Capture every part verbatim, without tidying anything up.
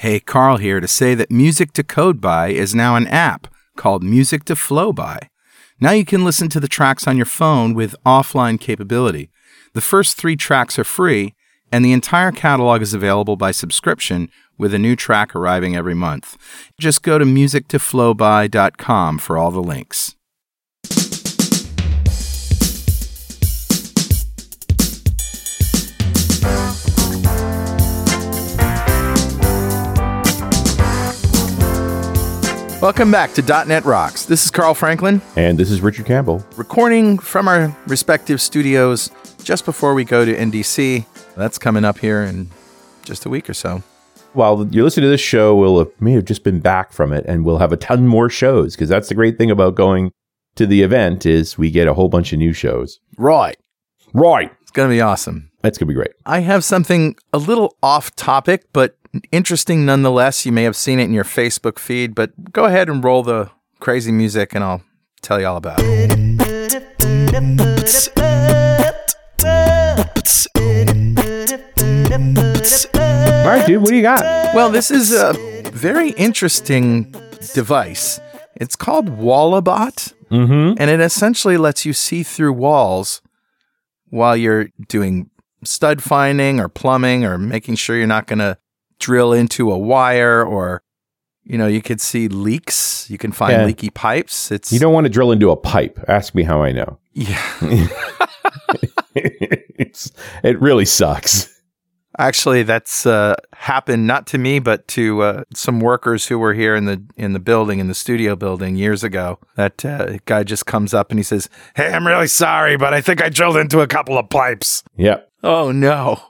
Hey, Carl here to say that Music to Code By is now an app called Music to Flow By. Now you can listen to the tracks on your phone with offline capability. The first three tracks are free, and the entire catalog is available by subscription with a new track arriving every month. Just go to music to flow by dot com for all the links. Welcome back to .dot net Rocks. This is Carl Franklin. And this is Richard Campbell. Recording from our respective studios just before we go to N D C. That's coming up here in just a week or so. While you're listening to this show, we'll have, may have just been back from it, and we'll have a ton more shows, because that's the great thing about going to the event is we get a whole bunch of new shows. Right. Right. It's going to be awesome. That's going to be great. I have something a little off topic, but interesting nonetheless. You may have seen it in your Facebook feed, but go ahead and roll the crazy music and I'll tell you all about it. All right, dude, what do you got? Well, this is a very interesting device. It's called Wallabot, mm-hmm. and it essentially lets you see through walls while you're doing stud finding or plumbing or making sure you're not going to drill into a wire, or, you know, you could see leaks. You can find yeah. leaky pipes. It's You don't want to drill into a pipe. Ask me how I know. Yeah. it's, it really sucks. Actually, that's uh, happened not to me, but to uh, some workers who were here in the in the building, in the studio building years ago. That uh, guy just comes up and he says, "Hey, I'm really sorry, but I think I drilled into a couple of pipes." Yeah. Oh, no.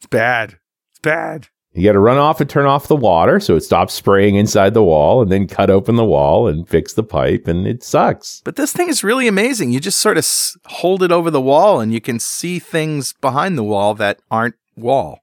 It's bad. It's bad. You got to run off and turn off the water so it stops spraying inside the wall, and then cut open the wall and fix the pipe, and it sucks. But this thing is really amazing. You just sort of hold it over the wall and you can see things behind the wall that aren't wall.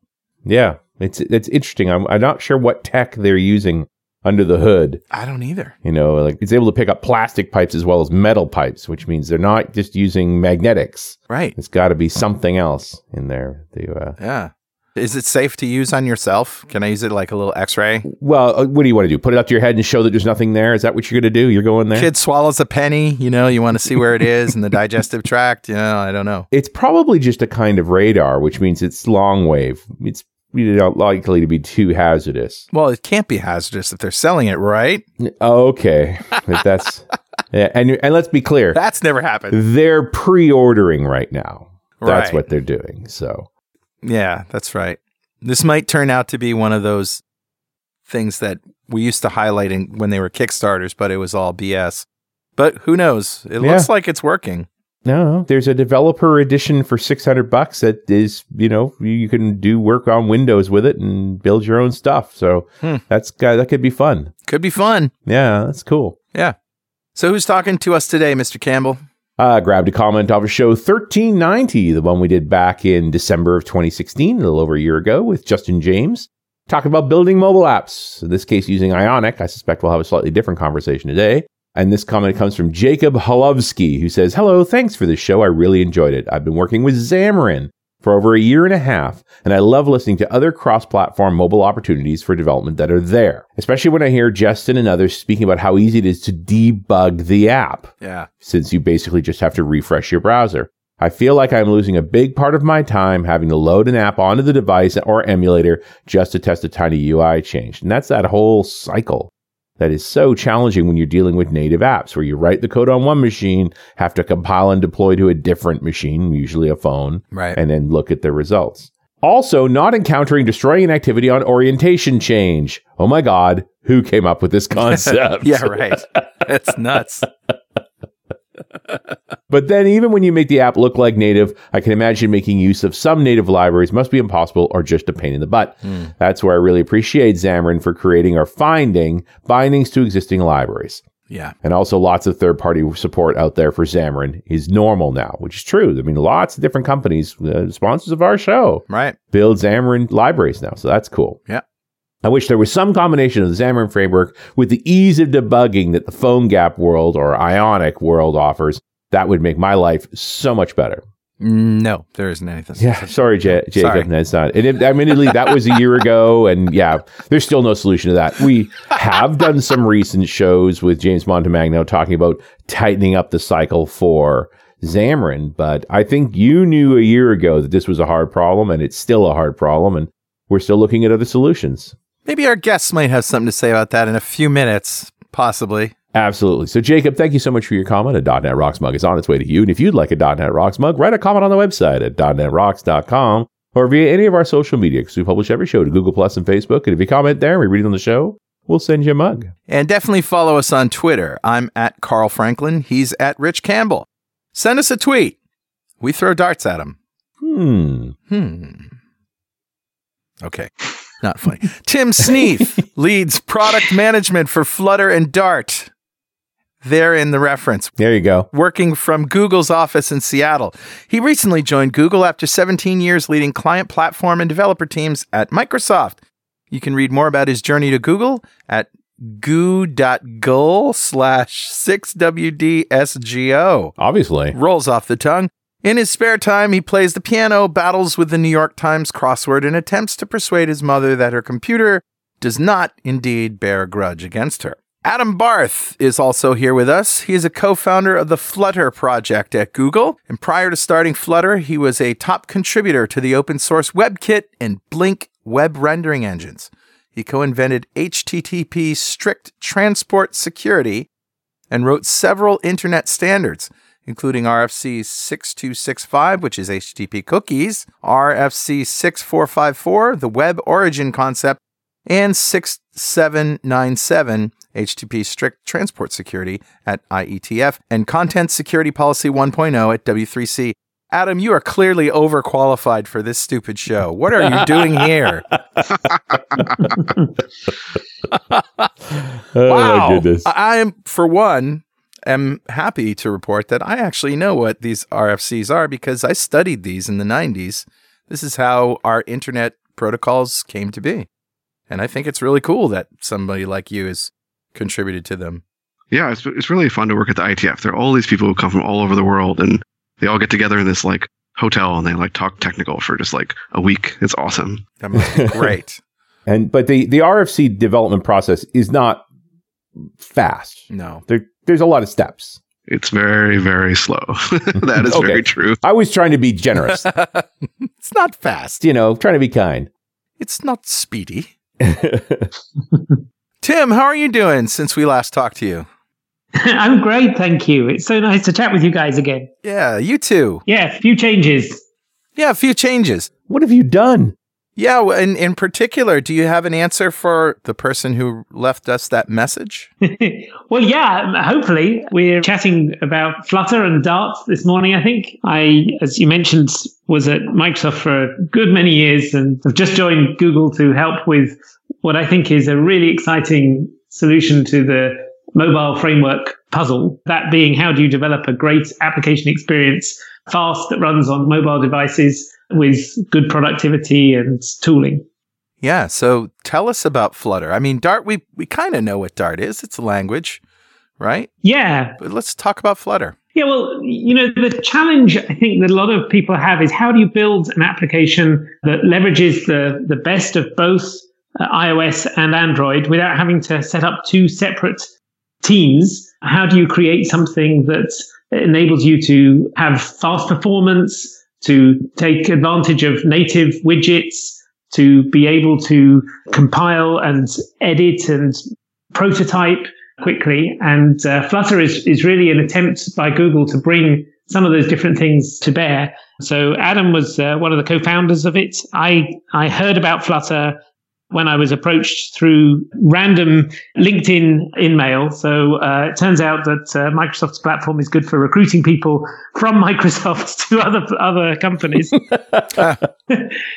Yeah, it's it's interesting. I'm, I'm not sure what tech they're using under the hood. I don't either. You know, like it's able to pick up plastic pipes as well as metal pipes, which means they're not just using magnetics. Right. It's got to be something else in there. To, uh, yeah. Is it safe to use on yourself? Can I use it like a little x-ray? Well, what do you want to do? Put it up to your head and show that there's nothing there? Is that what you're going to do? You're going there? Kid swallows a penny. You know, you want to see where it is in the digestive tract. You know, I don't know. It's probably just a kind of radar, which means it's long wave. It's you know, likely to be too hazardous. Well, it can't be hazardous if they're selling it, right? Okay. If that's yeah, and, and let's be clear. That's never happened. They're pre-ordering right now. That's right. What they're doing, so... Yeah, that's right. This might turn out to be one of those things that we used to highlight in, when they were Kickstarters, but it was all B S. But who knows? It yeah. looks like it's working. No, there's a developer edition for six hundred bucks that is, you know, you can do work on Windows with it and build your own stuff. So hmm. that's that could be fun. Could be fun. Yeah, that's cool. Yeah. So who's talking to us today, Mister Campbell? Uh, grabbed a comment off of show thirteen ninety, the one we did back in December of twenty sixteen, a little over a year ago, with Justin James, talking about building mobile apps, in this case using Ionic. I suspect we'll have a slightly different conversation today. And this comment comes from Jacob Halovsky, who says, "Hello, thanks for this show. I really enjoyed it. I've been working with Xamarin for over a year and a half, and I love listening to other cross-platform mobile opportunities for development that are there, especially when I hear Justin and others speaking about how easy it is to debug the app, yeah. since you basically just have to refresh your browser. I feel like I'm losing a big part of my time having to load an app onto the device or emulator just to test a tiny U I change." And that's that whole cycle that is so challenging when you're dealing with native apps, where you write the code on one machine, have to compile and deploy to a different machine, usually a phone, right. and then look at the results. Also, not encountering destroying an activity on orientation change. Oh my God, who came up with this concept? Yeah, right. It's nuts. But then even when you make the app look like native, I can imagine making use of some native libraries must be impossible or just a pain in the butt. Mm. That's where I really appreciate Xamarin for creating or finding bindings to existing libraries. Yeah. And also lots of third-party support out there for Xamarin is normal now, which is true. I mean, lots of different companies, uh, sponsors of our show, right, build Xamarin libraries now. So that's cool. Yeah. I wish there was some combination of the Xamarin framework with the ease of debugging that the PhoneGap world or Ionic world offers. That would make my life so much better. No, there isn't anything. Yeah, sorry, J- Jacob, sorry. No, it's not. And it, admittedly, that was a year ago, and yeah, there's still no solution to that. We have done some recent shows with James Montemagno talking about tightening up the cycle for Xamarin, but I think you knew a year ago that this was a hard problem, and it's still a hard problem, and we're still looking at other solutions. Maybe our guests might have something to say about that in a few minutes, possibly. Absolutely. So, Jacob, thank you so much for your comment. A .dot net Rocks mug is on its way to you. And if you'd like a .dot net Rocks mug, write a comment on the website at dot net rocks dot com or via any of our social media, because we publish every show to Google Plus and Facebook. And if you comment there and we read it on the show, we'll send you a mug. And definitely follow us on Twitter. I'm at Carl Franklin. He's at Rich Campbell. Send us a tweet. We throw darts at him. Hmm. Hmm. Okay. Not funny. Tim Sneath leads product management for Flutter and Dart. They're in the reference. There you go. Working from Google's office in Seattle. He recently joined Google after seventeen years leading client platform and developer teams at Microsoft. You can read more about his journey to Google at goo dot gul slash six W D S G O. Obviously. Rolls off the tongue. In his spare time, he plays the piano, battles with the New York Times crossword, and attempts to persuade his mother that her computer does not indeed bear a grudge against her. Adam Barth is also here with us. He is a co-founder of the Flutter project at Google. And prior to starting Flutter, he was a top contributor to the open source WebKit and Blink web rendering engines. He co-invented H T T P strict transport security and wrote several internet standards, including R F C six two six five, which is H T T P cookies, R F C six four five four, the web origin concept, and six seven nine seven, H T T P strict transport security at I E T F, and Content Security Policy one point oh at W three C. Adam, you are clearly overqualified for this stupid show. What are you doing here? Oh, wow. My goodness. I am, for one, am happy to report that I actually know what these R F Cs are because I studied these in the nineties. This is how our internet protocols came to be. And I think it's really cool that somebody like you has contributed to them. Yeah, it's it's really fun to work at the I E T F. There are all these people who come from all over the world, and they all get together in this like hotel, and they like talk technical for just like a week. It's awesome. That must be great. And but the the R F C development process is not fast. No, there there's a lot of steps. It's very very slow. That is okay. Very true. I was trying to be generous. It's not fast, you know. Trying to be kind. It's not speedy. Tim, how are you doing since we last talked to you? I'm great, thank you. It's so nice to chat with you guys again. Yeah, you too. Yeah, a few changes. Yeah, a few changes. What have you done? Yeah, well, in, in particular, do you have an answer for the person who left us that message? Well, yeah, hopefully. We're chatting about Flutter and Dart this morning, I think. I, as you mentioned, was at Microsoft for a good many years and have just joined Google to help with what I think is a really exciting solution to the mobile framework puzzle. That being, how do you develop a great application experience fast that runs on mobile devices with good productivity and tooling? Yeah. So tell us about Flutter. I mean, Dart, we, we kind of know what Dart is. It's a language, right? Yeah. But let's talk about Flutter. Yeah. Well, you know, the challenge I think that a lot of people have is how do you build an application that leverages the, the best of both uh, iOS and Android without having to set up two separate teams? How do you create something that enables you to have fast performance, to take advantage of native widgets, to be able to compile and edit and prototype quickly? And uh, Flutter is, is really an attempt by Google to bring some of those different things to bear. So Adam was uh, one of the co-founders of it. I, I heard about Flutter when I was approached through random LinkedIn in-mail. So uh, it turns out that uh, Microsoft's platform is good for recruiting people from Microsoft to other other companies.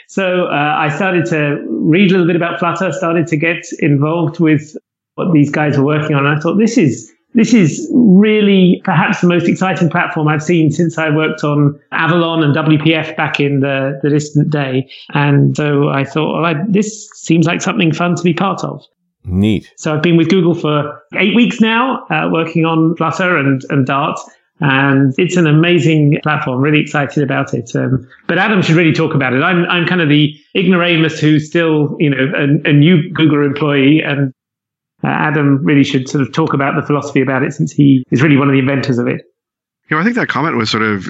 So uh, I started to read a little bit about Flutter, started to get involved with what these guys were working on. And I thought, this is this is really perhaps the most exciting platform I've seen since I worked on Avalon and W P F back in the, the distant day. And so I thought, well, I, this seems like something fun to be part of. Neat. So I've been with Google for eight weeks now, uh, working on Flutter and, and Dart. And it's an amazing platform. Really excited about it. Um, but Adam should really talk about it. I'm I'm kind of the ignoramus who's still, you know, a, a new Google employee, and uh, Adam really should sort of talk about the philosophy about it, since he is really one of the inventors of it. You know, I think that comment was sort of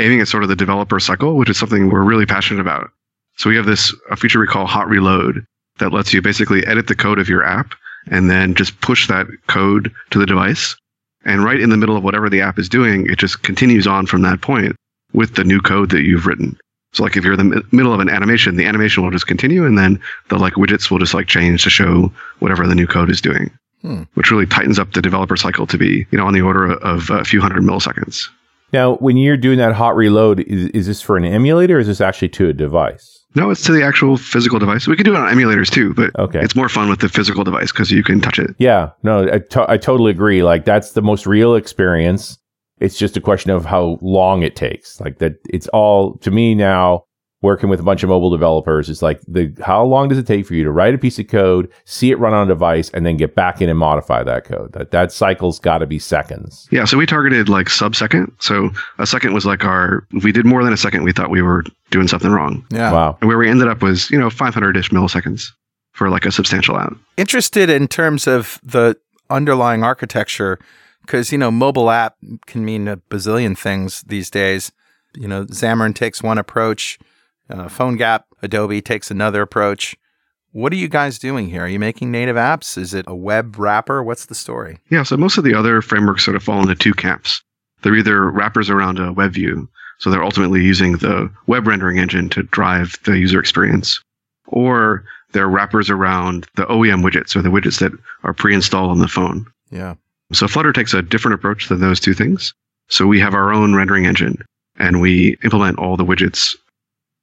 aiming at sort of the developer cycle, which is something we're really passionate about. So we have this a feature we call Hot Reload that lets you basically edit the code of your app and then just push that code to the device. And right in the middle of whatever the app is doing, it just continues on from that point with the new code that you've written. So like if you're in the m- middle of an animation, the animation will just continue, and then the like widgets will just like change to show whatever the new code is doing, hmm. which really tightens up the developer cycle to be, you know, on the order of a few hundred milliseconds. Now, when you're doing that hot reload, is, is this for an emulator or is this actually to a device? No, it's to the actual physical device. We could do it on emulators too, but okay. It's more fun with the physical device because you can touch it. Yeah, no, I, to- I totally agree. Like that's the most real experience. It's just a question of how long it takes. Like that, it's all to me now. Working with a bunch of mobile developers, it's like the how long does it take for you to write a piece of code, see it run on a device, and then get back in and modify that code? That that cycle's got to be seconds. Yeah, so we targeted like sub-second. So a second was like our, if we did more than a second, we thought we were doing something wrong. Yeah. Wow. And where we ended up was, you know, five hundred-ish milliseconds for like a substantial out. Interested in terms of the underlying architecture, because, you know, mobile app can mean a bazillion things these days. You know, Xamarin takes one approach. Uh, PhoneGap, Adobe takes another approach. What are you guys doing here? Are you making native apps? Is it a web wrapper? What's the story? Yeah, so most of the other frameworks sort of fall into two camps. They're either wrappers around a web view, so they're ultimately using the web rendering engine to drive the user experience, or they're wrappers around the O E M widgets, or the widgets that are pre-installed on the phone. Yeah. So Flutter takes a different approach than those two things. So we have our own rendering engine, and we implement all the widgets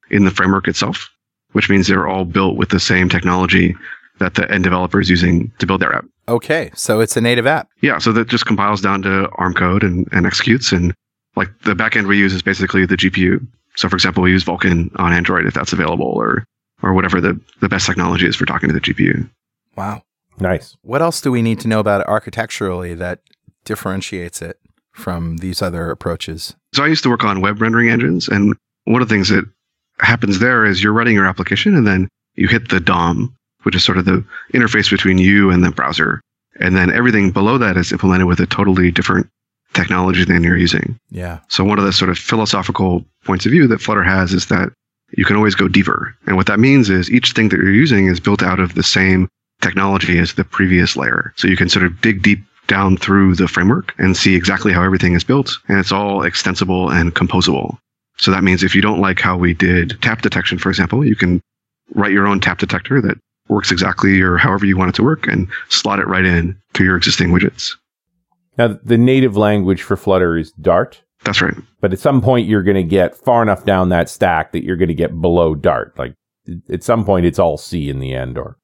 in the framework itself, which means they're all built with the same technology that the end developer is using to build their app. Okay, so it's a native app. Yeah, so that just compiles down to ARM code and, and executes. And like the backend we use is basically the G P U. So for example, we use Vulkan on Android if that's available, or or whatever the, the best technology is for talking to the G P U. Wow. Nice. What else do we need to know about it architecturally that differentiates it from these other approaches? So I used to work on web rendering engines, and one of the things that happens there is you're running your application and then you hit the D O M, which is sort of the interface between you and the browser. And then everything below that is implemented with a totally different technology than you're using. Yeah. So one of the sort of philosophical points of view that Flutter has is that you can always go deeper. And what that means is each thing that you're using is built out of the same technology as the previous layer. So you can sort of dig deep down through the framework and see exactly how everything is built. And it's all extensible and composable. So that means if you don't like how we did tap detection, for example, you can write your own tap detector that works exactly or however you want it to work and slot it right in to your existing widgets. Now, the native language for Flutter is Dart. That's right. But at some point, you're going to get far enough down that stack that you're going to get below Dart. Like at some point, it's all C in the end or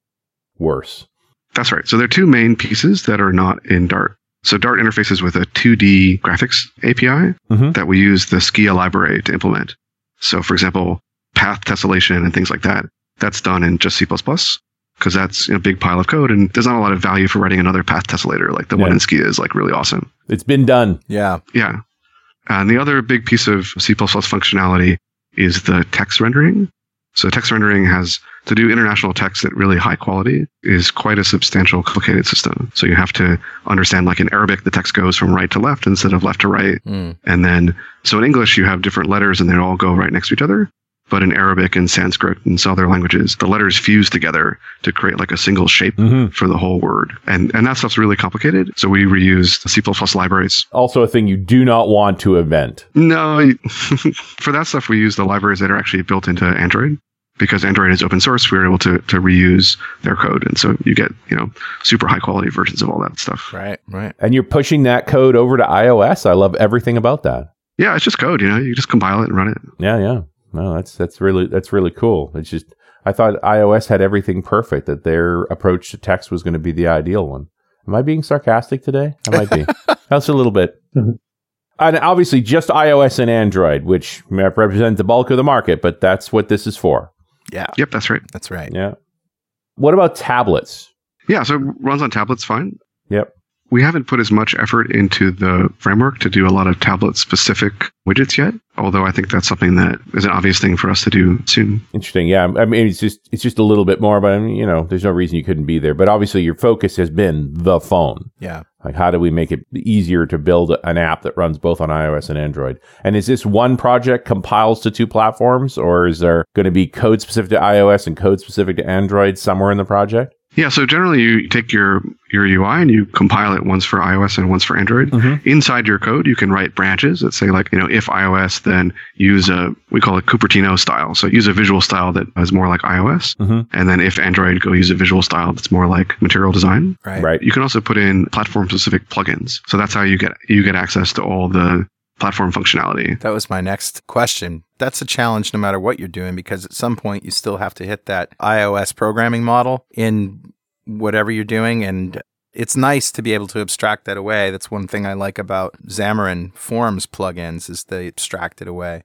worse. That's right. So there are two main pieces that are not in Dart. So Dart interfaces with a two D graphics A P I mm-hmm. that we use the Skia library to implement. So for example, path tessellation and things like that, that's done in just C plus plus because that's a big pile of code and there's not a lot of value for writing another path tessellator. Like the yeah. one in Skia is like really awesome. It's been done. Yeah. Yeah. And the other big piece of C plus plus functionality is the text rendering. So text rendering has to do international text at really high quality is quite a substantial, complicated system. So you have to understand, like in Arabic, the text goes from right to left instead of left to right. Mm. And then, so in English, you have different letters and they all go right next to each other. But in Arabic and Sanskrit and some other languages, the letters fuse together to create like a single shape mm-hmm. for the whole word. And and that stuff's really complicated. So we reuse the C plus plus libraries. Also a thing you do not want to event. No. For that stuff, we use the libraries that are actually built into Android. Because Android is open source, we were able to, to reuse their code. And so you get, you know, super high quality versions of all that stuff. Right, right. And you're pushing that code over to iOS. I love everything about that. Yeah, it's just code, you know, you just compile it and run it. Yeah, yeah. No, that's that's really that's really cool. It's just I thought iOS had everything perfect, that their approach to text was going to be the ideal one. Am I being sarcastic today? I might be. That's a little bit. Mm-hmm. And obviously just iOS and Android, which represent the bulk of the market, but that's what this is for. Yeah. Yep, that's right. That's right. Yeah. What about tablets? Yeah, so it runs on tablets fine. Yep. We haven't put as much effort into the framework to do a lot of tablet-specific widgets yet, although I think that's something that is an obvious thing for us to do soon. Interesting, yeah. I mean, it's just it's just a little bit more, but I mean, you know, there's no reason you couldn't be there. But obviously, your focus has been the phone. Yeah. Like, how do we make it easier to build an app that runs both on iOS and Android? And is this one project compiles to two platforms, or is there going to be code specific to iOS and code specific to Android somewhere in the project? Yeah, so generally you take your, your U I and you compile it once for iOS and once for Android. Mm-hmm. Inside your code, you can write branches that say, like, you know, if iOS, then use a, we call it Cupertino style. So use a visual style that is more like iOS. Mm-hmm. And then if Android, go use a visual style that's more like material design. Right. Right. You can also put in platform-specific plugins. So that's how you get you get access to all the platform functionality. That was my next question. That's a challenge no matter what you're doing, because at some point you still have to hit that iOS programming model in whatever you're doing. And it's nice to be able to abstract that away. That's one thing I like about Xamarin Forms plugins, is they abstract it away.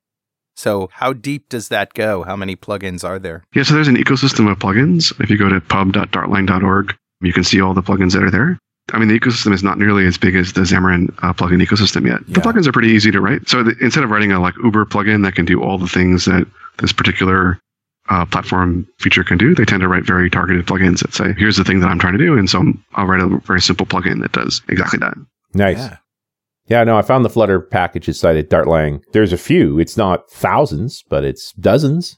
So how deep does that go? How many plugins are there? Yeah, so there's an ecosystem of plugins. If you go to pub dot dartline dot org, you can see all the plugins that are there. I mean, the ecosystem is not nearly as big as the Xamarin uh, plugin ecosystem yet. Yeah. The plugins are pretty easy to write. So the, instead of writing a like Uber plugin that can do all the things that this particular uh, platform feature can do, they tend to write very targeted plugins that say, here's the thing that I'm trying to do. And so I'm, I'll write a very simple plugin that does exactly that. Nice. Yeah. Yeah, no, I found the Flutter packages site at Dartlang. There's a few. It's not thousands, but it's dozens.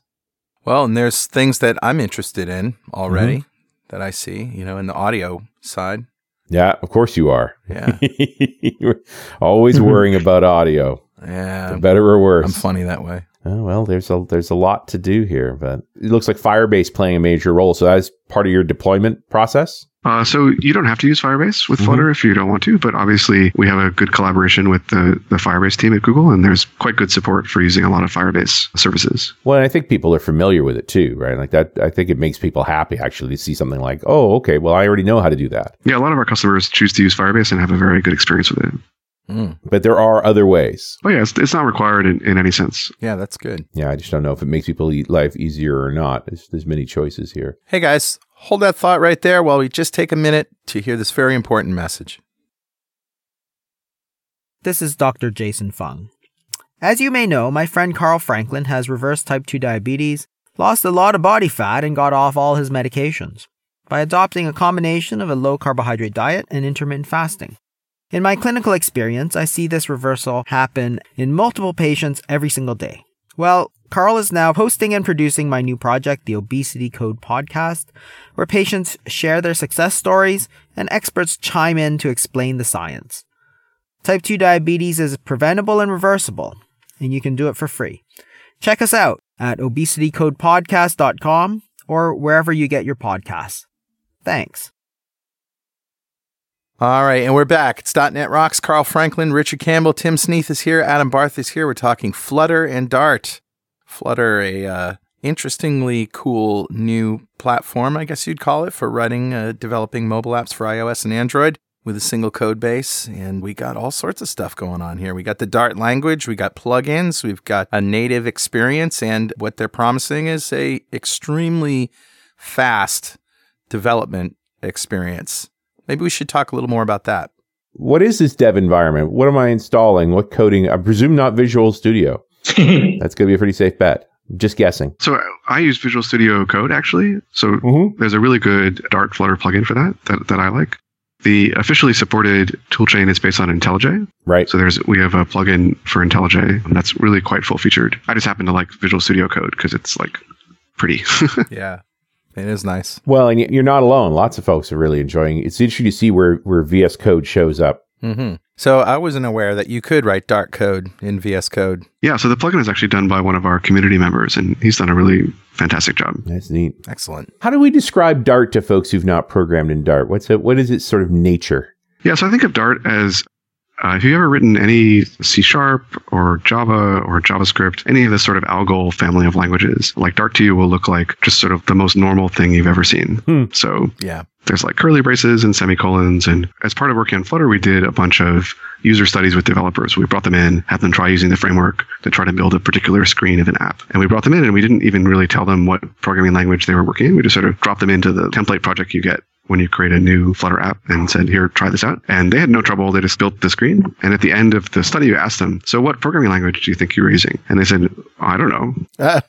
Well, and there's things that I'm interested in already mm-hmm. that I see, you know, in the audio side. Yeah, of course you are. Yeah. You're always worrying about audio. Yeah. For better or worse. I'm funny that way. Oh, well, there's a there's a lot to do here, but it looks like Firebase playing a major role. So that's part of your deployment process? Uh, so you don't have to use Firebase with Flutter mm-hmm. if you don't want to, but obviously we have a good collaboration with the, the Firebase team at Google, and there's quite good support for using a lot of Firebase services. Well, and I think people are familiar with it too, right? Like that, I think it makes people happy actually to see something like, oh, okay, well, I already know how to do that. Yeah, a lot of our customers choose to use Firebase and have a very good experience with it. Mm. But there are other ways. Oh, yeah. It's, it's not required in, in any sense. Yeah, that's good. Yeah, I just don't know if it makes people life easier or not. There's, there's many choices here. Hey, guys, hold that thought right there while we just take a minute to hear this very important message. This is Doctor Jason Fung. As you may know, my friend Carl Franklin has reversed type two diabetes, lost a lot of body fat, and got off all his medications by adopting a combination of a low-carbohydrate diet and intermittent fasting. In my clinical experience, I see this reversal happen in multiple patients every single day. Well, Carl is now hosting and producing my new project, the Obesity Code Podcast, where patients share their success stories and experts chime in to explain the science. Type two diabetes is preventable and reversible, and you can do it for free. Check us out at obesity code podcast dot com or wherever you get your podcasts. Thanks. All right, and we're back. It's .dot net Rocks. Carl Franklin, Richard Campbell, Tim Sneath is here, Adam Barth is here. We're talking Flutter and Dart. Flutter, a uh, interestingly cool new platform, I guess you'd call it, for running, uh, developing mobile apps for iOS and Android with a single code base. And we got all sorts of stuff going on here. We got the Dart language, we got plugins, we've got a native experience, and what they're promising is a extremely fast development experience. Maybe we should talk a little more about that. What is this dev environment? What am I installing? What coding? I presume not Visual Studio. That's going to be a pretty safe bet. I'm just guessing. So I use Visual Studio Code, actually. So mm-hmm. there's a really good Dart Flutter plugin for that, that that I like. The officially supported toolchain is based on IntelliJ. Right. So there's we have a plugin for IntelliJ, and that's really quite full-featured. I just happen to like Visual Studio Code because it's, like, pretty. Yeah. It is nice. Well, and you're not alone. Lots of folks are really enjoying it. It's interesting to see where, where V S Code shows up. Mm-hmm. So I wasn't aware that you could write Dart code in V S Code. Yeah, so the plugin is actually done by one of our community members, and he's done a really fantastic job. That's neat. Excellent. How do we describe Dart to folks who've not programmed in Dart? What's it, what is its sort of nature? Yeah, so I think of Dart as... Uh, have you ever written any C-sharp or Java or JavaScript, any of the sort of algol family of languages? Like Dart to you will look like just sort of the most normal thing you've ever seen. Hmm. So yeah, there's like curly braces and semicolons. And as part of working on Flutter, we did a bunch of user studies with developers. We brought them in, had them try using the framework to try to build a particular screen of an app. And we brought them in and we didn't even really tell them what programming language they were working in. We just sort of dropped them into the template project you get when you create a new Flutter app and said, here, try this out. And they had no trouble. They just built the screen. And at the end of the study, you asked them, so what programming language do you think you were using? And they said, I don't know. Uh.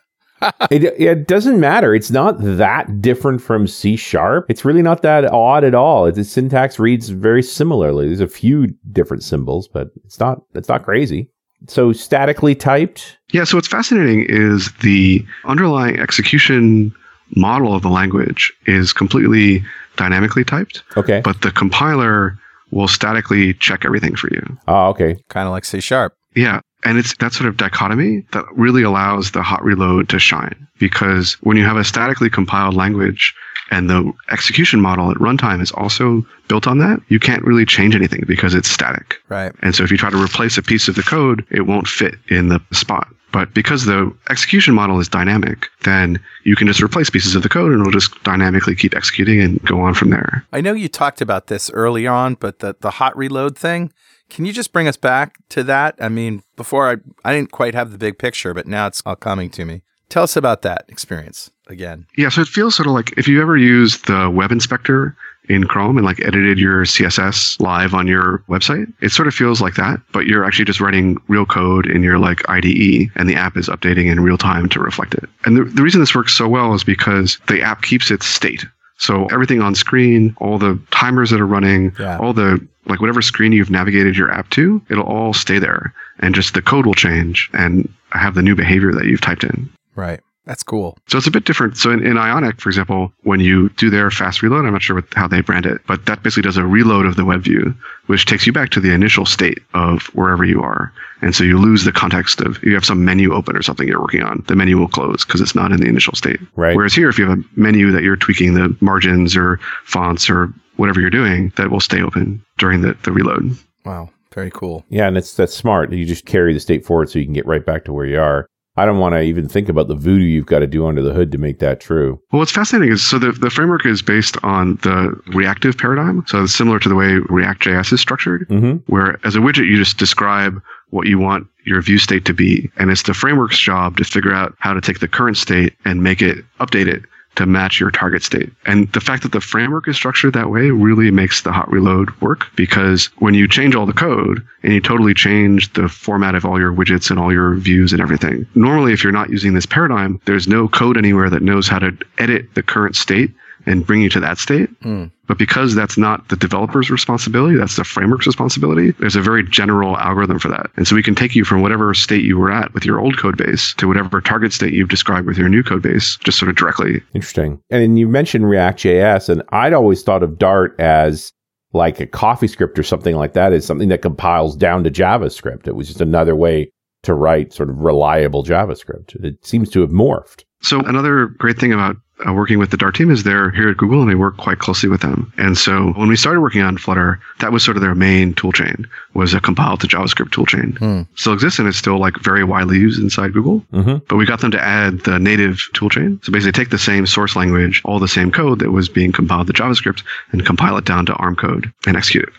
it, it doesn't matter. It's not that different from C sharp. It's really not that odd at all. It, the syntax reads very similarly. There's a few different symbols, but it's not, it's not crazy. So statically typed. Yeah. So what's fascinating is the underlying execution model of the language is completely dynamically typed. Okay. But the compiler will statically check everything for you. Oh, okay. Kind of like C sharp. Yeah. And it's that sort of dichotomy that really allows the hot reload to shine. Because when you have a statically compiled language and the execution model at runtime is also built on that, you can't really change anything because it's static. Right. And so if you try to replace a piece of the code, it won't fit in the spot. But because the execution model is dynamic, then you can just replace pieces of the code and it'll just dynamically keep executing and go on from there. I know you talked about this early on, but the, the hot reload thing, can you just bring us back to that? I mean, before I, I didn't quite have the big picture, but now it's all coming to me. Tell us about that experience again. Yeah, so it feels sort of like if you ever used the web inspector in Chrome and like edited your C S S live on your website, it sort of feels like that, but you're actually just writing real code in your like I D E and the app is updating in real time to reflect it. And the, the reason this works so well is because the app keeps its state. So everything on screen, all the timers that are running, yeah. all the, like whatever screen you've navigated your app to, it'll all stay there. And just the code will change and have the new behavior that you've typed in. Right. That's cool. So it's a bit different. So in, in Ionic, for example, when you do their fast reload, I'm not sure what, how they brand it, but that basically does a reload of the web view, which takes you back to the initial state of wherever you are. And so you lose the context of, you have some menu open or something you're working on, the menu will close because it's not in the initial state. Right. Whereas here, if you have a menu that you're tweaking the margins or fonts or whatever you're doing, that will stay open during the, the reload. Wow. Very cool. Yeah. And it's, that's smart. You just carry the state forward so you can get right back to where you are. I don't want to even think about the voodoo you've got to do under the hood to make that true. Well, what's fascinating is, so the, the framework is based on the reactive paradigm. So it's similar to the way React J S is structured, mm-hmm. where as a widget, you just describe what you want your view state to be. And it's the framework's job to figure out how to take the current state and make it, update it to match your target state. And the fact that the framework is structured that way really makes the hot reload work, because when you change all the code and you totally change the format of all your widgets and all your views and everything, normally if you're not using this paradigm, there's no code anywhere that knows how to edit the current state and bring you to that state. Mm. But because that's not the developer's responsibility, that's the framework's responsibility, there's a very general algorithm for that. And so we can take you from whatever state you were at with your old code base to whatever target state you've described with your new code base, just sort of directly. Interesting. And you mentioned React J S, and I'd always thought of Dart as like a CoffeeScript or something like that, as something that compiles down to JavaScript. It was just another way to write sort of reliable JavaScript. It seems to have morphed. So another great thing about Uh, working with the Dart team is they're here at Google and they work quite closely with them. And so when we started working on Flutter, that was sort of their main toolchain, was a compiled to JavaScript toolchain. Mm. Still exists and it's still like very widely used inside Google. Mm-hmm. But we got them to add the native toolchain. So basically take the same source language, all the same code that was being compiled to JavaScript and compile it down to ARM code and execute it.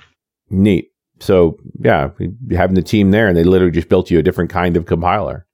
Neat. So yeah, having the team there and they literally just built you a different kind of compiler.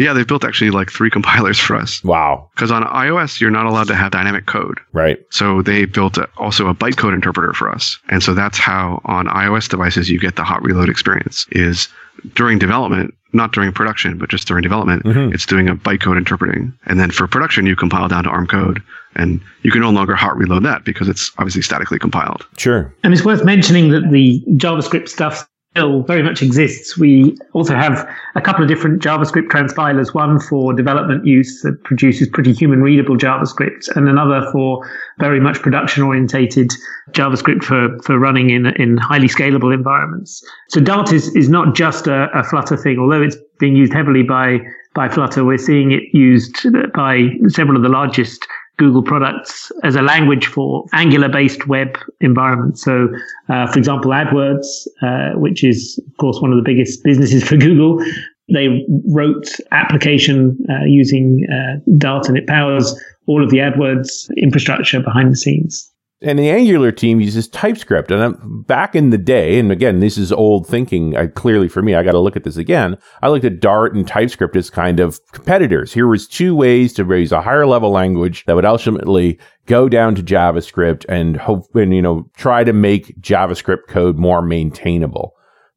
Yeah, they've built actually like three compilers for us. Wow. Because on iOS, you're not allowed to have dynamic code. Right. So they built a, also a bytecode interpreter for us. And so that's how on iOS devices, you get the hot reload experience is during development, not during production, but just during development, mm-hmm. it's doing a bytecode interpreting. And then for production, you compile down to ARM code. And you can no longer hot reload that because it's obviously statically compiled. Sure. And it's worth mentioning that the JavaScript stuff still very much exists. We also have a couple of different JavaScript transpilers, one for development use that produces pretty human readable JavaScript, and another for very much production orientated JavaScript for, for running in, in highly scalable environments. So Dart is, is not just a, a Flutter thing, although it's being used heavily by, by Flutter. We're seeing it used by several of the largest Google products as a language for Angular-based web environments. So, uh, for example, AdWords, uh, which is, of course, one of the biggest businesses for Google. They wrote application uh, using uh, Dart, and it powers all of the AdWords infrastructure behind the scenes. And the Angular team uses TypeScript. And I'm, back in the day, and again, this is old thinking, I, clearly for me, I got to look at this again. I looked at Dart and TypeScript as kind of competitors. Here was two ways to raise a higher level language that would ultimately go down to JavaScript and hope, and, you know, try to make JavaScript code more maintainable.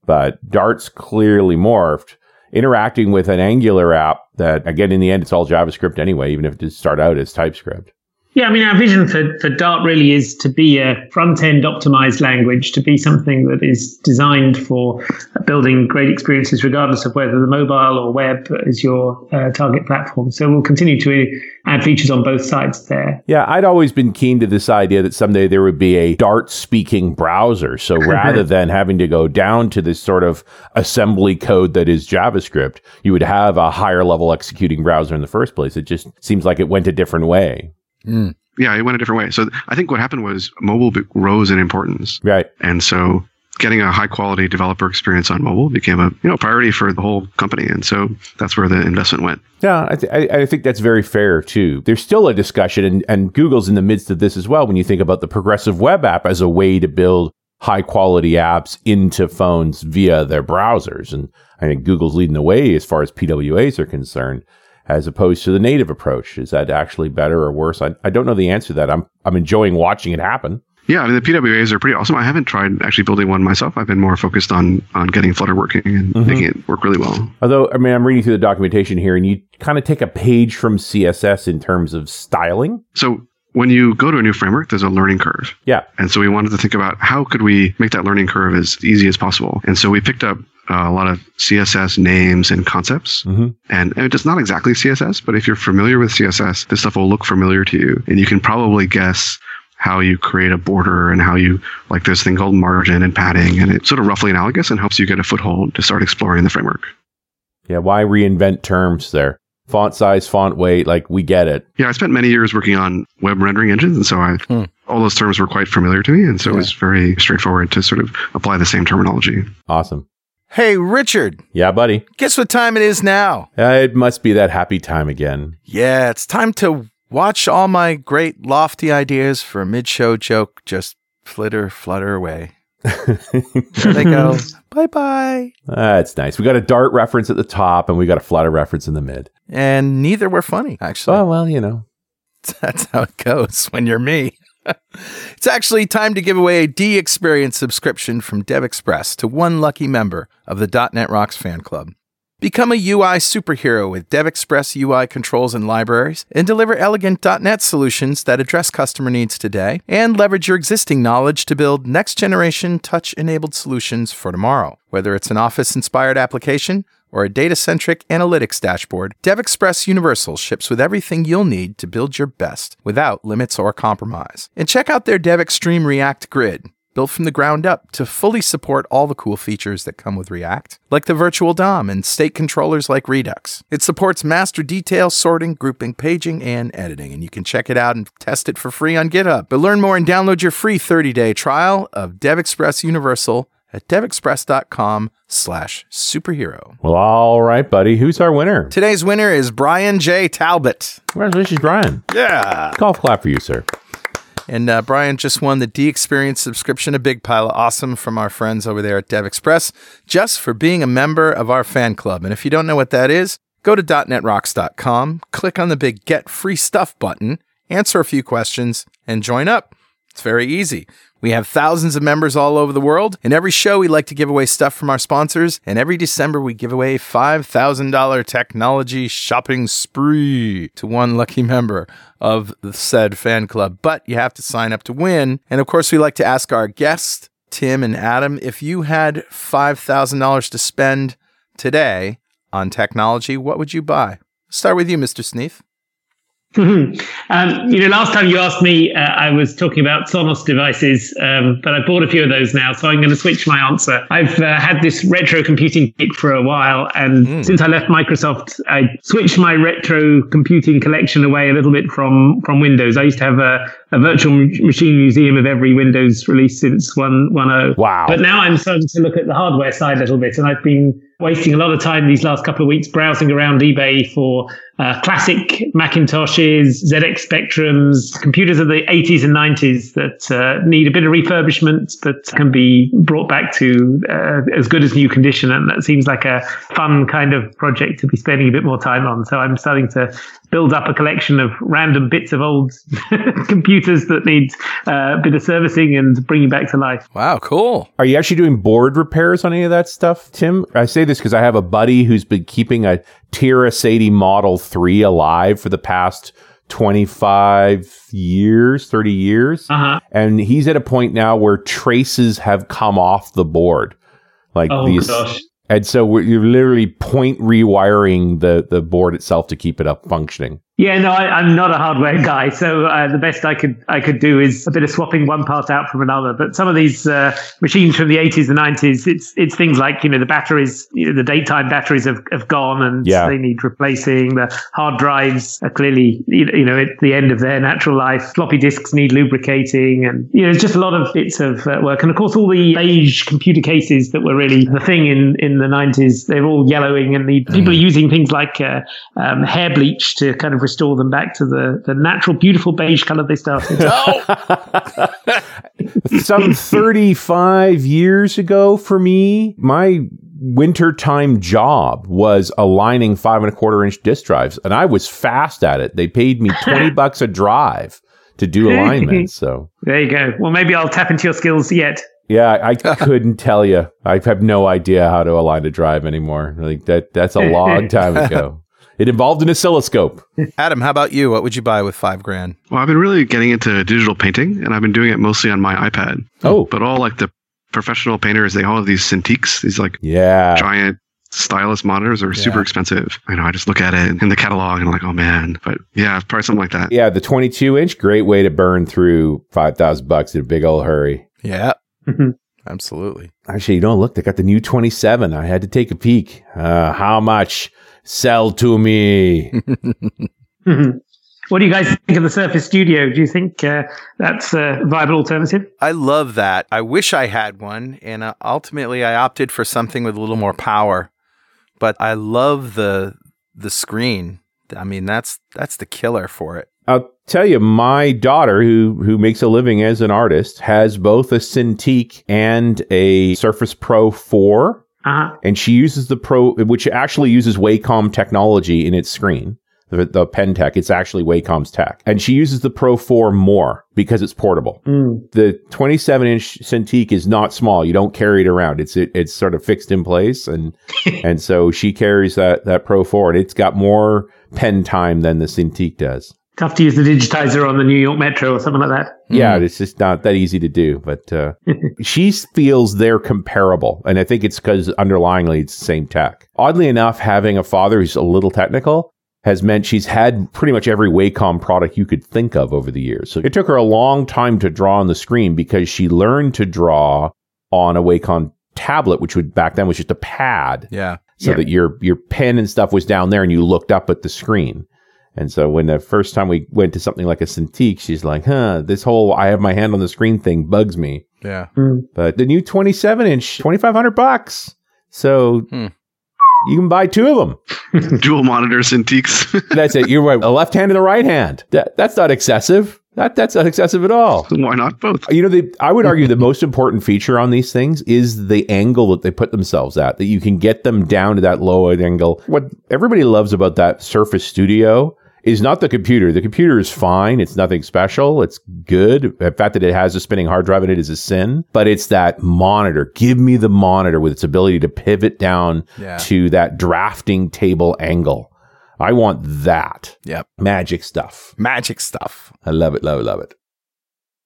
But Dart's clearly morphed, interacting with an Angular app that, again, in the end, it's all JavaScript anyway, even if it did start out as TypeScript. Yeah, I mean, our vision for, for Dart really is to be a front-end optimized language, to be something that is designed for building great experiences, regardless of whether the mobile or web is your uh, target platform. So we'll continue to add features on both sides there. Yeah, I'd always been keen to this idea that someday there would be a Dart-speaking browser. So rather than having to go down to this sort of assembly code that is JavaScript, you would have a higher-level executing browser in the first place. It just seems like it went a different way. Mm. Yeah, it went a different way. So I think what happened was mobile rose in importance. Right. And so getting a high quality developer experience on mobile became a you know priority for the whole company. And so that's where the investment went. Yeah, I, th- I think that's very fair too. There's still a discussion, and, and Google's in the midst of this as well, when you think about the progressive web app as a way to build high quality apps into phones via their browsers. And I think Google's leading the way as far as P W As are concerned, as opposed to the native approach. Is that actually better or worse? I, I don't know the answer to that. I'm I'm enjoying watching it happen. Yeah, I mean, the P W As are pretty awesome. I haven't tried actually building one myself. I've been more focused on on getting Flutter working and mm-hmm. making it work really well. Although, I mean, I'm reading through the documentation here, and you kind of take a page from C S S in terms of styling. So when you go to a new framework, there's a learning curve. Yeah. And so we wanted to think about how could we make that learning curve as easy as possible. And so we picked up Uh, a lot of C S S names and concepts. Mm-hmm. And, and it's not exactly C S S, but if you're familiar with C S S, this stuff will look familiar to you. And you can probably guess how you create a border and how you, like this thing called margin and padding. And it's sort of roughly analogous and helps you get a foothold to start exploring the framework. Yeah, why reinvent terms there? Font size, font weight, like we get it. Yeah, I spent many years working on web rendering engines. And so I, hmm. all those terms were quite familiar to me. And so yeah. It was very straightforward to sort of apply the same terminology. Awesome. Hey, Richard. Yeah, buddy. Guess what time it is now? Uh, it must be that happy time again. Yeah, it's time to watch all my great lofty ideas for a mid-show joke just flitter, flutter away. There they go. Bye-bye. That's nice. We got a Dart reference at the top, and we got a Flutter reference in the mid. And neither were funny, actually. Oh, well, you know. That's how it goes when you're me. It's actually time to give away a D-Experience subscription from DevExpress to one lucky member of the .dot net Rocks fan club. Become a U I superhero with DevExpress U I controls and libraries, and deliver elegant .dot net solutions that address customer needs today, and leverage your existing knowledge to build next-generation touch-enabled solutions for tomorrow. Whether it's an Office-inspired application or a data-centric analytics dashboard, DevExpress Universal ships with everything you'll need to build your best without limits or compromise. And check out their DevExtreme React Grid, built from the ground up to fully support all the cool features that come with React, like the virtual D O M and state controllers like Redux. It supports master detail, sorting, grouping, paging, and editing, and you can check it out and test it for free on GitHub. But learn more and download your free thirty-day trial of DevExpress Universal at devexpress.com slash superhero. Well, all right, buddy. Who's our winner? Today's winner is Brian J. Talbot. Congratulations, Brian. Yeah. Golf clap for you, sir. And uh, Brian just won the D-Experience subscription, a big pile of awesome from our friends over there at DevExpress, just for being a member of our fan club. And if you don't know what that is, go to dot net rocks dot com, click on the big Get Free Stuff button, answer a few questions, and join up. It's very easy. We have thousands of members all over the world. In every show, we like to give away stuff from our sponsors. And every December, we give away a five thousand dollars technology shopping spree to one lucky member of the said fan club. But you have to sign up to win. And of course, we like to ask our guests, Tim and Adam, if you had five thousand dollars to spend today on technology, what would you buy? Start with you, Mister Sneath. Mm-hmm. Um, you know, last time you asked me, uh, I was talking about Sonos devices, um, but I bought a few of those now, so I'm going to switch my answer. I've uh, had this retro computing kick for a while, and mm. since I left Microsoft, I switched my retro computing collection away a little bit from, from Windows. I used to have a, a virtual machine museum of every Windows release since one point ten. Wow. But now I'm starting to look at the hardware side a little bit, and I've been wasting a lot of time these last couple of weeks browsing around eBay for uh, classic Macintoshes, Z X Spectrums, computers of the eighties and nineties that uh, need a bit of refurbishment but can be brought back to uh, as good as new condition. And that seems like a fun kind of project to be spending a bit more time on. So I'm starting to build up a collection of random bits of old computers that need uh, a bit of servicing and bringing back to life. Wow, cool. Are you actually doing board repairs on any of that stuff, Tim? I say this because I have a buddy who's been keeping a Terrace eighty Model three alive for the past twenty-five years, thirty years. Uh-huh. And he's at a point now where traces have come off the board. Like oh, these, gosh. And so we're, you're literally point rewiring the, the board itself to keep it up functioning. Yeah, no, I, I'm not a hardware guy, so uh, the best I could I could do is a bit of swapping one part out from another. But some of these uh, machines from the eighties and nineties, it's it's things like, you know, the batteries, you know, the daytime batteries have, have gone and yeah. they need replacing. The hard drives are clearly, you know, at the end of their natural life. Floppy disks need lubricating, and, you know, it's just a lot of bits of uh, work. And of course, all the beige computer cases that were really the thing in, in the nineties, they're all yellowing, and the people are using things like uh, um, hair bleach to kind of restore them back to the, the natural, beautiful beige color they started. Oh! Some thirty-five years ago for me, my wintertime job was aligning five and a quarter inch disk drives, and I was fast at it. They paid me twenty bucks a drive to do alignment. So there you go. Well, maybe I'll tap into your skills yet. Yeah, I couldn't tell you. I have no idea how to align a drive anymore. Like that. That's a long time ago. It involved an oscilloscope. Adam, how about you? What would you buy with five grand? Well, I've been really getting into digital painting, and I've been doing it mostly on my iPad. Oh. But all like the professional painters, they all have these Cintiqs, these like yeah. giant stylus monitors are yeah. super expensive. I know, I just look at it in the catalog and I'm like, oh man. But yeah, probably something like that. Yeah, the twenty-two inch, great way to burn through five thousand bucks in a big old hurry. Yeah. Absolutely. Actually, you know, look, they got the new twenty-seven. I had to take a peek. Uh, how much? Sell to me. Mm-hmm. What do you guys think of the Surface Studio? Do you think uh, that's a viable alternative? I love that. I wish I had one. And uh, ultimately, I opted for something with a little more power. But I love the the screen. I mean, that's that's the killer for it. I'll tell you, my daughter, who who makes a living as an artist, has both a Cintiq and a Surface Pro four. Uh-huh. And she uses the Pro, which actually uses Wacom technology in its screen, the, the pen tech. It's actually Wacom's tech. And she uses the Pro four more because it's portable. Mm. The twenty-seven inch Cintiq is not small. You don't carry it around. It's it, it's sort of fixed in place. And and so she carries that, that Pro four, and it's got more pen time than the Cintiq does. Tough to use the digitizer on the New York Metro or something like that. Yeah, it's just not that easy to do. But uh, she feels they're comparable. And I think it's because underlyingly it's the same tech. Oddly enough, having a father who's a little technical has meant she's had pretty much every Wacom product you could think of over the years. So it took her a long time to draw on the screen because she learned to draw on a Wacom tablet, which would back then was just a pad. Yeah. So yeah. that your your pen and stuff was down there and you looked up at the screen. And so when the first time we went to something like a Cintiq, she's like, huh, this whole I have my hand on the screen thing bugs me. Yeah. Mm. But the new twenty-seven inch, twenty-five hundred bucks. So mm. you can buy two of them. Dual monitor Cintiqs. That's it. You're right. A left hand and a right hand. That, that's not excessive. That That's not excessive at all. Why not both? You know, they, I would argue the most important feature on these things is the angle that they put themselves at, that you can get them down to that low angle. What everybody loves about that Surface Studio is not the computer. The computer is fine. It's nothing special. It's good. The fact that it has a spinning hard drive in it is a sin. But it's that monitor. Give me the monitor with its ability to pivot down yeah. to that drafting table angle. I want that. Yep. Magic stuff. Magic stuff. I love it, love it, love it.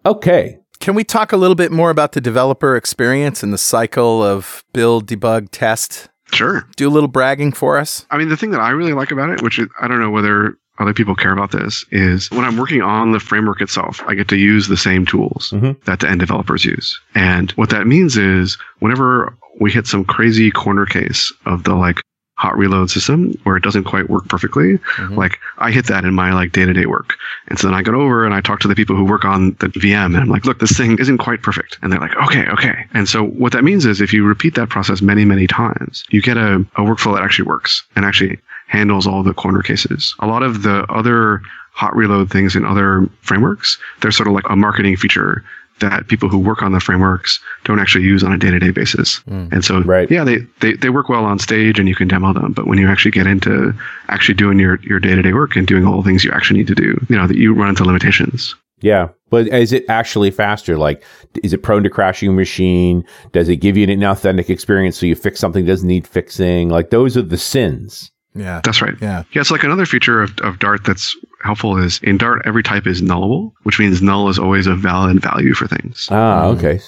Okay. Can we talk a little bit more about the developer experience and the cycle of build, debug, test? Sure. Do a little bragging for us. I mean, the thing that I really like about it, which is, I don't know whether other people care about this, is when I'm working on the framework itself, I get to use the same tools mm-hmm. that the end developers use. And what that means is whenever we hit some crazy corner case of the like hot reload system where it doesn't quite work perfectly. Mm-hmm. Like I hit that in my like day-to-day work. And so then I got over and I talked to the people who work on the V M and I'm like, look, this thing isn't quite perfect. And they're like, okay, okay. And so what that means is if you repeat that process many, many times, you get a, a workflow that actually works and actually handles all the corner cases. A lot of the other hot reload things in other frameworks, they're sort of like a marketing feature that people who work on the frameworks don't actually use on a day-to-day basis. Mm, and so, right. yeah, they, they, they work well on stage and you can demo them. But when you actually get into actually doing your, your day-to-day work and doing all the things you actually need to do, you know, that you run into limitations. Yeah. But is it actually faster? Like, is it prone to crashing your machine? Does it give you an inauthentic experience so you fix something that doesn't need fixing? Like, those are the sins. Yeah, that's right. Yeah, yeah. It's like another feature of, of Dart that's helpful is in Dart, every type is nullable, which means null is always a valid value for things. Ah, okay.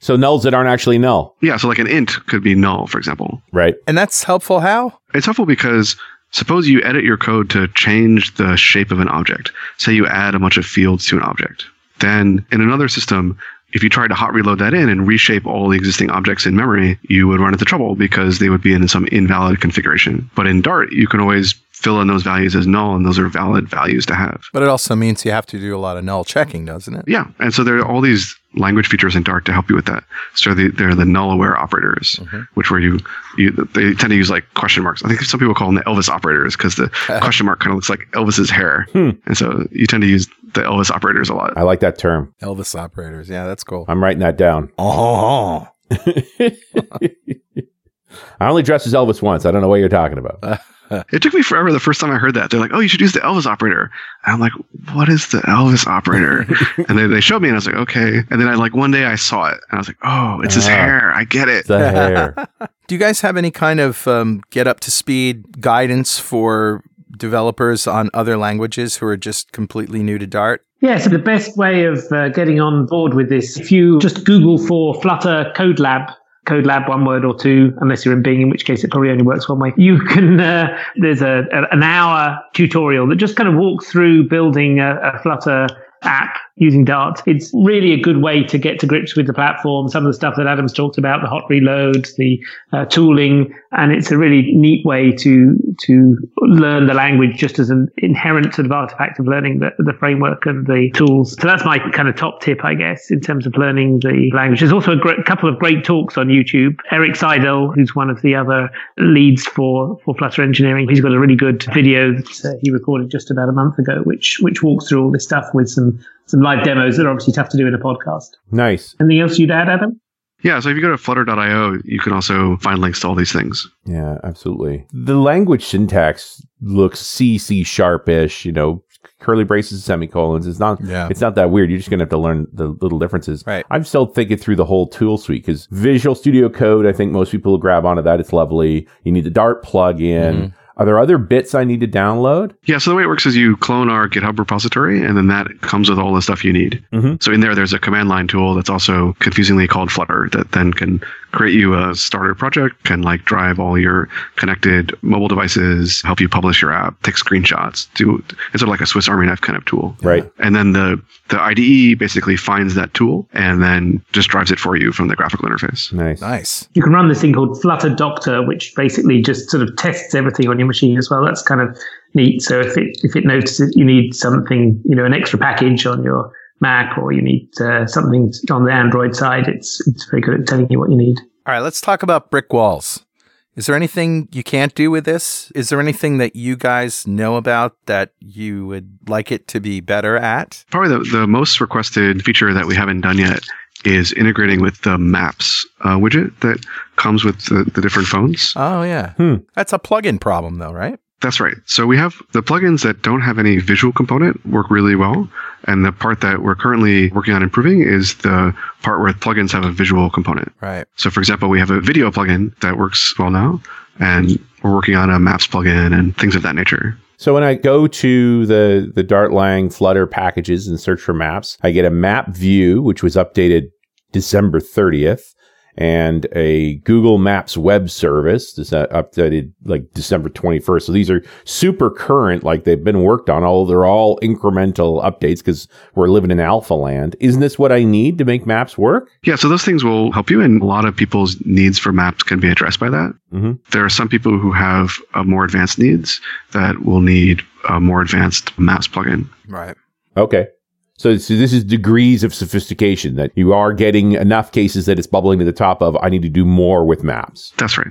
So nulls that aren't actually null. Yeah, so like an int could be null, for example. Right. And that's helpful how? It's helpful because suppose you edit your code to change the shape of an object. Say you add a bunch of fields to an object. Then in another system, if you tried to hot reload that in and reshape all the existing objects in memory, you would run into trouble because they would be in some invalid configuration. But in Dart, you can always fill in those values as null, and those are valid values to have. But it also means you have to do a lot of null checking, doesn't it? Yeah. And so there are all these language features in Dart to help you with that. So the, they're the null-aware operators, mm-hmm. which where you, you they tend to use like question marks. I think some people call them the Elvis operators because the question mark kind of looks like Elvis's hair. Hmm. And so you tend to use the Elvis operators a lot. I like that term. Elvis operators. Yeah, that's cool. I'm writing that down. Oh. I only dressed as Elvis once. I don't know what you're talking about. Uh. It took me forever the first time I heard that. They're like, oh, you should use the Elvis operator. And I'm like, what is the Elvis operator? And they, they showed me and I was like, okay. And then I like one day I saw it and I was like, oh, it's uh, his hair. I get it. The hair. Do you guys have any kind of um, get up to speed guidance for developers on other languages who are just completely new to Dart? Yeah, so the best way of uh, getting on board with this, if you just Google for Flutter Code Lab, Code Lab, one word or two, unless you're in Bing, in which case it probably only works one way. You can, uh, there's a, a an hour tutorial that just kind of walks through building a, a Flutter app using Dart. It's really a good way to get to grips with the platform, some of the stuff that Adam's talked about, the hot reload, the uh, tooling, and it's a really neat way to to learn the language just as an inherent sort of artifact of learning the, the framework and the tools. So that's my kind of top tip, I guess, in terms of learning the language. There's also a great, couple of great talks on YouTube. Eric Seidel, who's one of the other leads for, for Flutter Engineering, he's got a really good video that uh, he recorded just about a month ago, which which walks through all this stuff with some some live demos that are obviously tough to do in a podcast. Nice. Anything else you'd add, Adam? Yeah, so if you go to flutter dot io, you can also find links to all these things. Yeah, absolutely. The language syntax looks C, C sharp-ish, you know, curly braces, semicolons. It's not yeah. It's not that weird. You're just going to have to learn the little differences. Right. I'm still thinking through the whole tool suite because Visual Studio Code, I think most people grab onto that. It's lovely. You need the Dart plugin. Mm-hmm. Are there other bits I need to download? Yeah, so the way it works is you clone our GitHub repository, and then that comes with all the stuff you need. Mm-hmm. So in there, there's a command line tool that's also confusingly called Flutter that then can create you a starter project, can like drive all your connected mobile devices, help you publish your app, take screenshots, do it's sort of like a Swiss Army knife kind of tool. Right. And then the, the I D E basically finds that tool and then just drives it for you from the graphical interface. Nice. Nice. You can run this thing called Flutter Doctor, which basically just sort of tests everything on your machine as well. That's kind of neat. So if it if it notices you need something, you know, an extra package on your Mac, or you need uh, something on the Android side, it's it's very good at telling you what you need. All right, let's talk about brick walls. Is there anything you can't do with this? Is there anything that you guys know about that you would like it to be better at? Probably the, the most requested feature that we haven't done yet is integrating with the Maps uh, widget that comes with the, the different phones. Oh, yeah. Hmm. That's a plugin problem, though, right? That's right. So we have the plugins that don't have any visual component work really well. And the part that we're currently working on improving is the part where plugins have a visual component. Right. So, for example, we have a video plugin that works well now, and we're working on a Maps plugin and things of that nature. So when I go to the, the Dart Lang Flutter packages and search for maps, I get a map view, which was updated December thirtieth. and a Google Maps web service that's updated like December twenty-first. So these are super current, like they've been worked on, although they're all incremental updates because we're living in alpha land. Isn't this what I need to make maps work? Yeah, so those things will help you, and a lot of people's needs for maps can be addressed by that. Mm-hmm. There are some people who have uh, more advanced needs that will need a more advanced maps plugin. Right. Okay. So, so this is degrees of sophistication, that you are getting enough cases that it's bubbling to the top of, I need to do more with maps. That's right.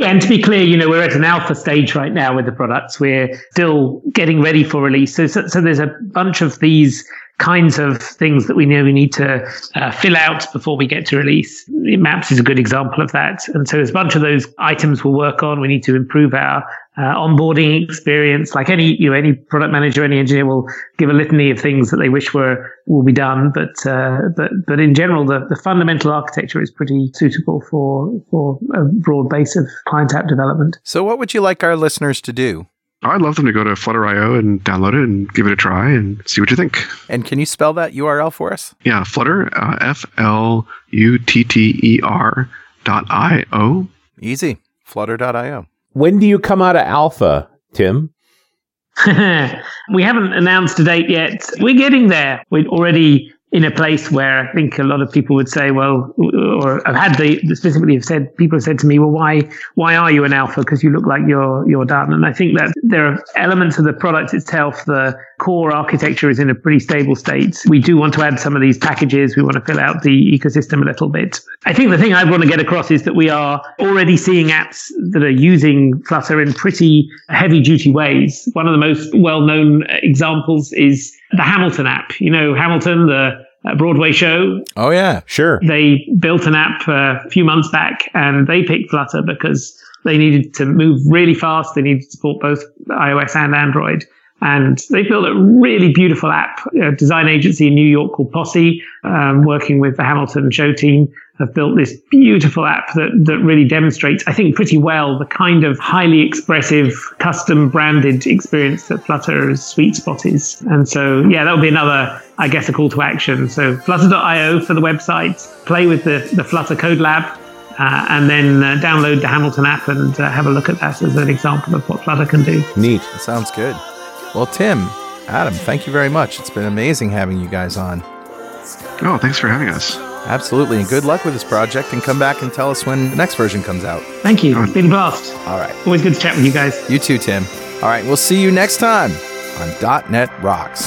And to be clear, you know, we're at an alpha stage right now with the products. We're still getting ready for release. So, so, so there's a bunch of these kinds of things that we know we need to uh, fill out before we get to release. Maps is a good example of that. And so there's a bunch of those items we'll work on. We need to improve our Uh, onboarding experience. Like any, you know, any product manager, any engineer will give a litany of things that they wish were, will be done. But, uh, but, but in general, the, the fundamental architecture is pretty suitable for, for a broad base of client app development. So what would you like our listeners to do? I'd love them to go to Flutter dot i o and download it and give it a try and see what you think. And can you spell that U R L for us? Yeah. Flutter, uh, F L U T T E R dot I O. Easy. Flutter dot i o. When do you come out of alpha, Tim? We haven't announced a date yet. We're getting there. We're already in a place where I think a lot of people would say, well, or I've had the, specifically have said, people have said to me, well, why, why are you an alpha? Because you look like you're, you're done. And I think that there are elements of the product itself, the core architecture is in a pretty stable state. We do want to add some of these packages. We want to fill out the ecosystem a little bit. I think the thing I want to get across is that we are already seeing apps that are using Flutter in pretty heavy duty ways. One of the most well-known examples is the Hamilton app. You know, Hamilton, the Broadway show. Oh, yeah, sure. They built an app uh, a few months back, and they picked Flutter because they needed to move really fast. They needed to support both iOS and Android. And they built a really beautiful app. A design agency in New York called Posse, um, working with the Hamilton show team, have built this beautiful app that, that really demonstrates, I think, pretty well the kind of highly expressive, custom-branded experience that Flutter's sweet spot is. And so, yeah, that would be another, I guess, a call to action. So flutter dot i o for the website, play with the, the Flutter Code Lab, uh, and then uh, download the Hamilton app and uh, have a look at that as an example of what Flutter can do. Neat. That sounds good. Well, Tim, Adam, thank you very much. It's been amazing having you guys on. Oh, thanks for having us. Absolutely, and good luck with this project, and come back and tell us when the next version comes out. Thank you. It's been a blast. All right. Always good to chat with you guys. You too, Tim. All right, we'll see you next time on .dot net Rocks.